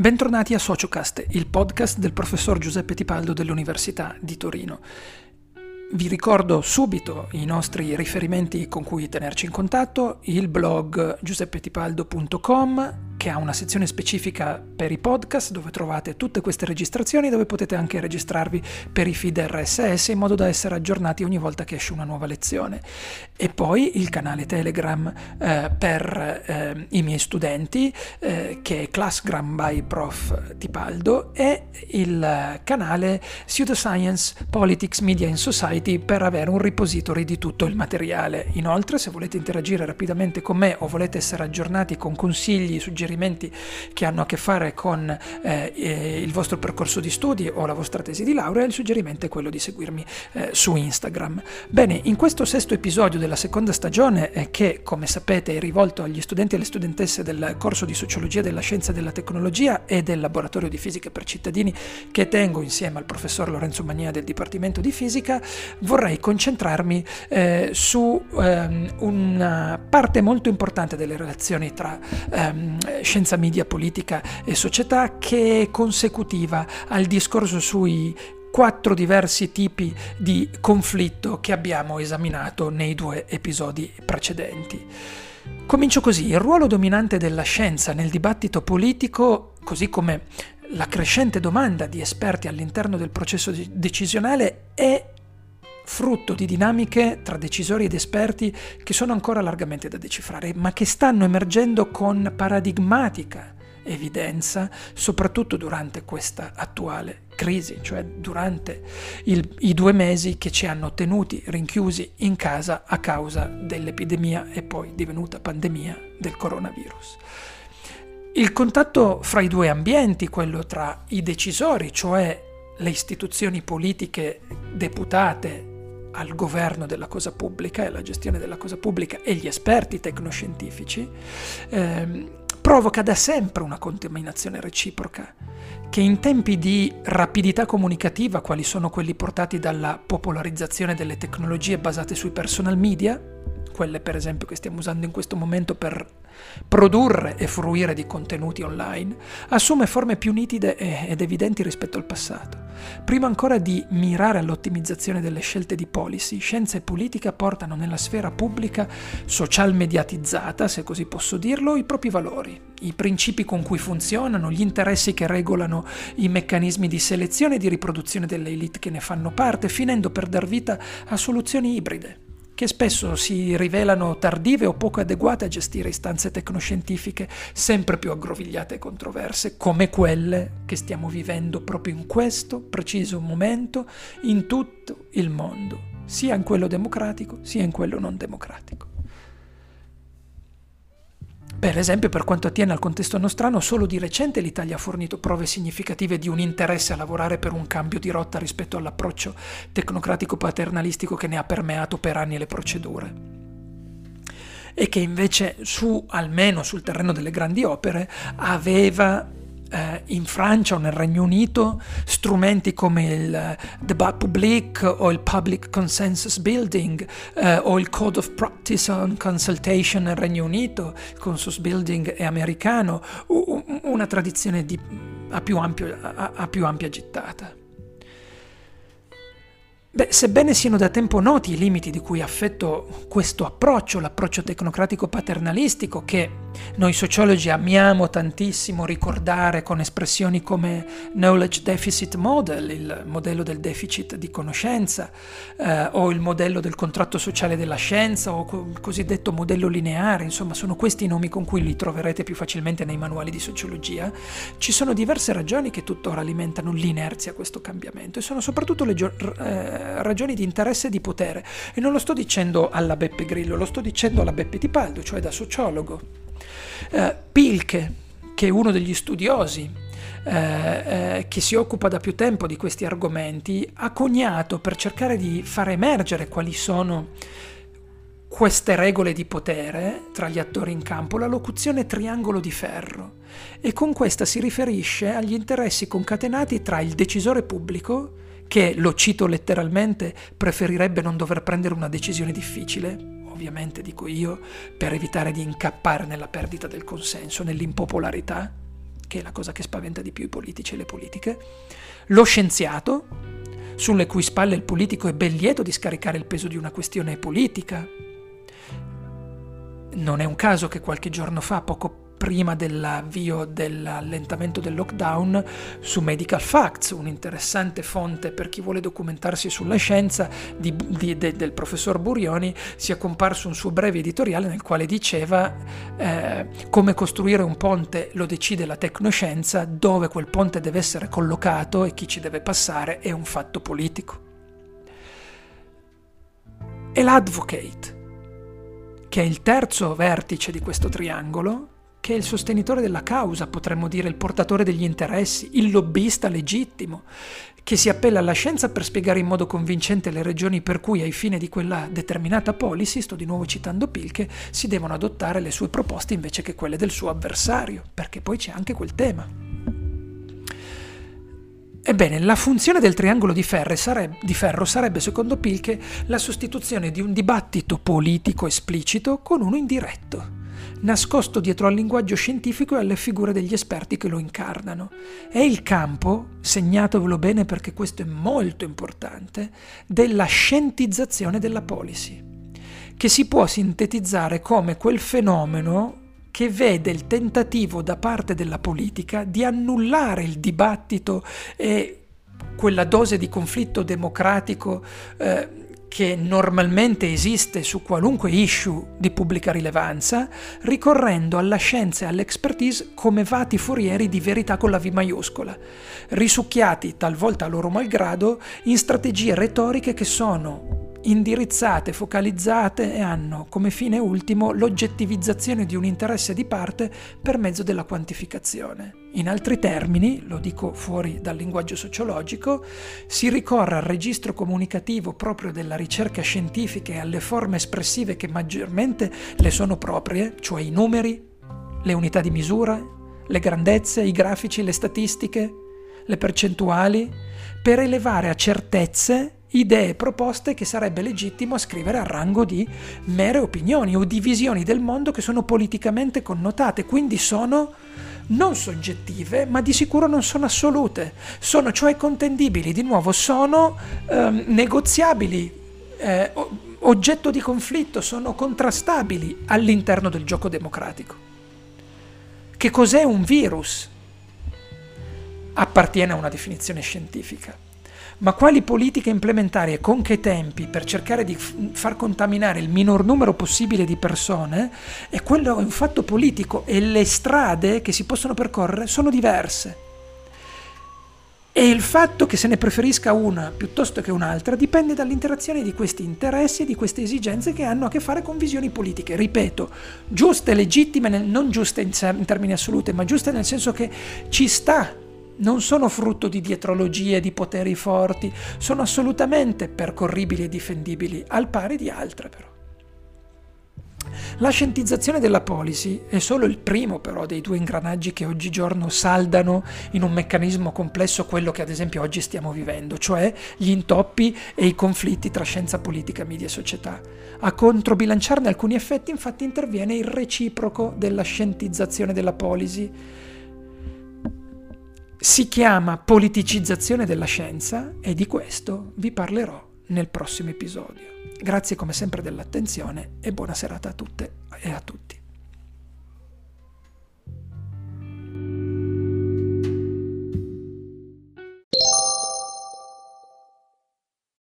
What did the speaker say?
Bentornati a Sociocast, il podcast del professor Giuseppe Tipaldo dell'Università di Torino. Vi ricordo subito i nostri riferimenti con cui tenerci in contatto, il blog giuseppetipaldo.com che ha una sezione specifica per i podcast dove trovate tutte queste registrazioni, dove potete anche registrarvi per i feed RSS in modo da essere aggiornati ogni volta che esce una nuova lezione. E poi il canale Telegram per i miei studenti che è ClassGram by Prof. Tipaldo e il canale Pseudoscience Politics, Media and Society per avere un repository di tutto il materiale. Inoltre, se volete interagire rapidamente con me o volete essere aggiornati con consigli, suggerimenti che hanno a che fare con il vostro percorso di studi o la vostra tesi di laurea, il suggerimento è quello di seguirmi su Instagram. Bene, in questo sesto episodio della seconda stagione che, come sapete, è rivolto agli studenti e alle studentesse del corso di Sociologia della Scienza e della Tecnologia e del Laboratorio di Fisica per Cittadini che tengo insieme al professor Lorenzo Magnia del Dipartimento di Fisica, vorrei concentrarmi su una parte molto importante delle relazioni tra scienza, media, politica e società, che è consecutiva al discorso sui 4 diversi tipi di conflitto che abbiamo esaminato nei 2 episodi precedenti. Comincio così: il ruolo dominante della scienza nel dibattito politico, così come la crescente domanda di esperti all'interno del processo decisionale, è frutto di dinamiche tra decisori ed esperti che sono ancora largamente da decifrare, ma che stanno emergendo con paradigmatica evidenza, soprattutto durante questa attuale crisi, cioè durante i 2 mesi che ci hanno tenuti rinchiusi in casa a causa dell'epidemia e poi divenuta pandemia del coronavirus. Il contatto fra i 2 ambienti, quello tra i decisori, cioè le istituzioni politiche deputate al governo della cosa pubblica e alla gestione della cosa pubblica, e gli esperti tecnoscientifici, provoca da sempre una contaminazione reciproca che in tempi di rapidità comunicativa, quali sono quelli portati dalla popolarizzazione delle tecnologie basate sui personal media, quelle per esempio che stiamo usando in questo momento per produrre e fruire di contenuti online, assume forme più nitide ed evidenti rispetto al passato. Prima ancora di mirare all'ottimizzazione delle scelte di policy, scienza e politica portano nella sfera pubblica social mediatizzata, se così posso dirlo, i propri valori, i principi con cui funzionano, gli interessi che regolano i meccanismi di selezione e di riproduzione delle elite che ne fanno parte, finendo per dar vita a soluzioni ibride, che spesso si rivelano tardive o poco adeguate a gestire istanze tecnoscientifiche sempre più aggrovigliate e controverse, come quelle che stiamo vivendo proprio in questo preciso momento in tutto il mondo, sia in quello democratico sia in quello non democratico. Per esempio, per quanto attiene al contesto nostrano, solo di recente l'Italia ha fornito prove significative di un interesse a lavorare per un cambio di rotta rispetto all'approccio tecnocratico paternalistico che ne ha permeato per anni le procedure, e che invece almeno sul terreno delle grandi opere aveva in Francia o nel Regno Unito strumenti come il Débat Public o il Public Consensus Building o il Code of Practice on Consultation nel Regno Unito, il Consensus Building è americano, una tradizione a più ampia gittata. Sebbene siano da tempo noti i limiti di cui è affetto questo approccio, l'approccio tecnocratico paternalistico, che noi sociologi amiamo tantissimo ricordare con espressioni come knowledge deficit model, il modello del deficit di conoscenza, o il modello del contratto sociale della scienza, o il cosiddetto modello lineare, insomma sono questi i nomi con cui li troverete più facilmente nei manuali di sociologia. Ci sono diverse ragioni che tuttora alimentano l'inerzia a questo cambiamento, e sono soprattutto le ragioni di interesse e di potere, e non lo sto dicendo alla Beppe Grillo, lo sto dicendo alla Beppe Tipaldo, cioè da sociologo. Pielke, che è uno degli studiosi che si occupa da più tempo di questi argomenti, ha coniato, per cercare di far emergere quali sono queste regole di potere tra gli attori in campo, la locuzione triangolo di ferro, e con questa si riferisce agli interessi concatenati tra il decisore pubblico, che, lo cito letteralmente, preferirebbe non dover prendere una decisione difficile, ovviamente dico io, per evitare di incappare nella perdita del consenso, nell'impopolarità, che è la cosa che spaventa di più i politici e le politiche, lo scienziato, sulle cui spalle il politico è ben lieto di scaricare il peso di una questione politica. Non è un caso che qualche giorno fa, poco prima dell'avvio dell'allentamento del lockdown, su Medical Facts, un'interessante fonte per chi vuole documentarsi sulla scienza del professor Burioni, sia comparso un suo breve editoriale nel quale diceva come costruire un ponte lo decide la tecnoscienza, dove quel ponte deve essere collocato e chi ci deve passare è un fatto politico. E l'advocate, che è il terzo vertice di questo triangolo, che è il sostenitore della causa, potremmo dire il portatore degli interessi, il lobbista legittimo, che si appella alla scienza per spiegare in modo convincente le ragioni per cui, ai fini di quella determinata policy, sto di nuovo citando Pielke, si devono adottare le sue proposte invece che quelle del suo avversario, perché poi c'è anche quel tema. Ebbene, la funzione del triangolo di ferro sarebbe, secondo Pielke, la sostituzione di un dibattito politico esplicito con uno indiretto, nascosto dietro al linguaggio scientifico e alle figure degli esperti che lo incarnano. È il campo, segnatevelo bene perché questo è molto importante, della scientizzazione della policy, che si può sintetizzare come quel fenomeno che vede il tentativo da parte della politica di annullare il dibattito e quella dose di conflitto democratico che normalmente esiste su qualunque issue di pubblica rilevanza, ricorrendo alla scienza e all'expertise come vati forieri di verità con la V maiuscola, risucchiati talvolta a loro malgrado in strategie retoriche che sono indirizzate, focalizzate e hanno come fine ultimo l'oggettivizzazione di un interesse di parte per mezzo della quantificazione. In altri termini, lo dico fuori dal linguaggio sociologico, si ricorre al registro comunicativo proprio della ricerca scientifica e alle forme espressive che maggiormente le sono proprie, cioè i numeri, le unità di misura, le grandezze, i grafici, le statistiche, le percentuali, per elevare a certezze idee e proposte che sarebbe legittimo ascrivere al rango di mere opinioni o divisioni del mondo che sono politicamente connotate, quindi sono non soggettive, ma di sicuro non sono assolute, sono cioè contendibili, di nuovo sono negoziabili, oggetto di conflitto, sono contrastabili all'interno del gioco democratico. Che cos'è un virus? Appartiene a una definizione scientifica. Ma quali politiche implementare e con che tempi per cercare di far contaminare il minor numero possibile di persone, e quello è un fatto politico e le strade che si possono percorrere sono diverse. E il fatto che se ne preferisca una piuttosto che un'altra dipende dall'interazione di questi interessi e di queste esigenze che hanno a che fare con visioni politiche, ripeto, giuste, legittime, non giuste in termini assoluti, ma giuste nel senso che ci sta. Non sono frutto di dietrologie, di poteri forti, sono assolutamente percorribili e difendibili, al pari di altre però. La scientizzazione della policy è solo il primo però dei due ingranaggi che oggigiorno saldano in un meccanismo complesso quello che ad esempio oggi stiamo vivendo, cioè gli intoppi e i conflitti tra scienza politica, media e società. A controbilanciarne alcuni effetti infatti interviene il reciproco della scientizzazione della policy. Si chiama politicizzazione della scienza e di questo vi parlerò nel prossimo episodio. Grazie come sempre dell'attenzione e buona serata a tutte e a tutti.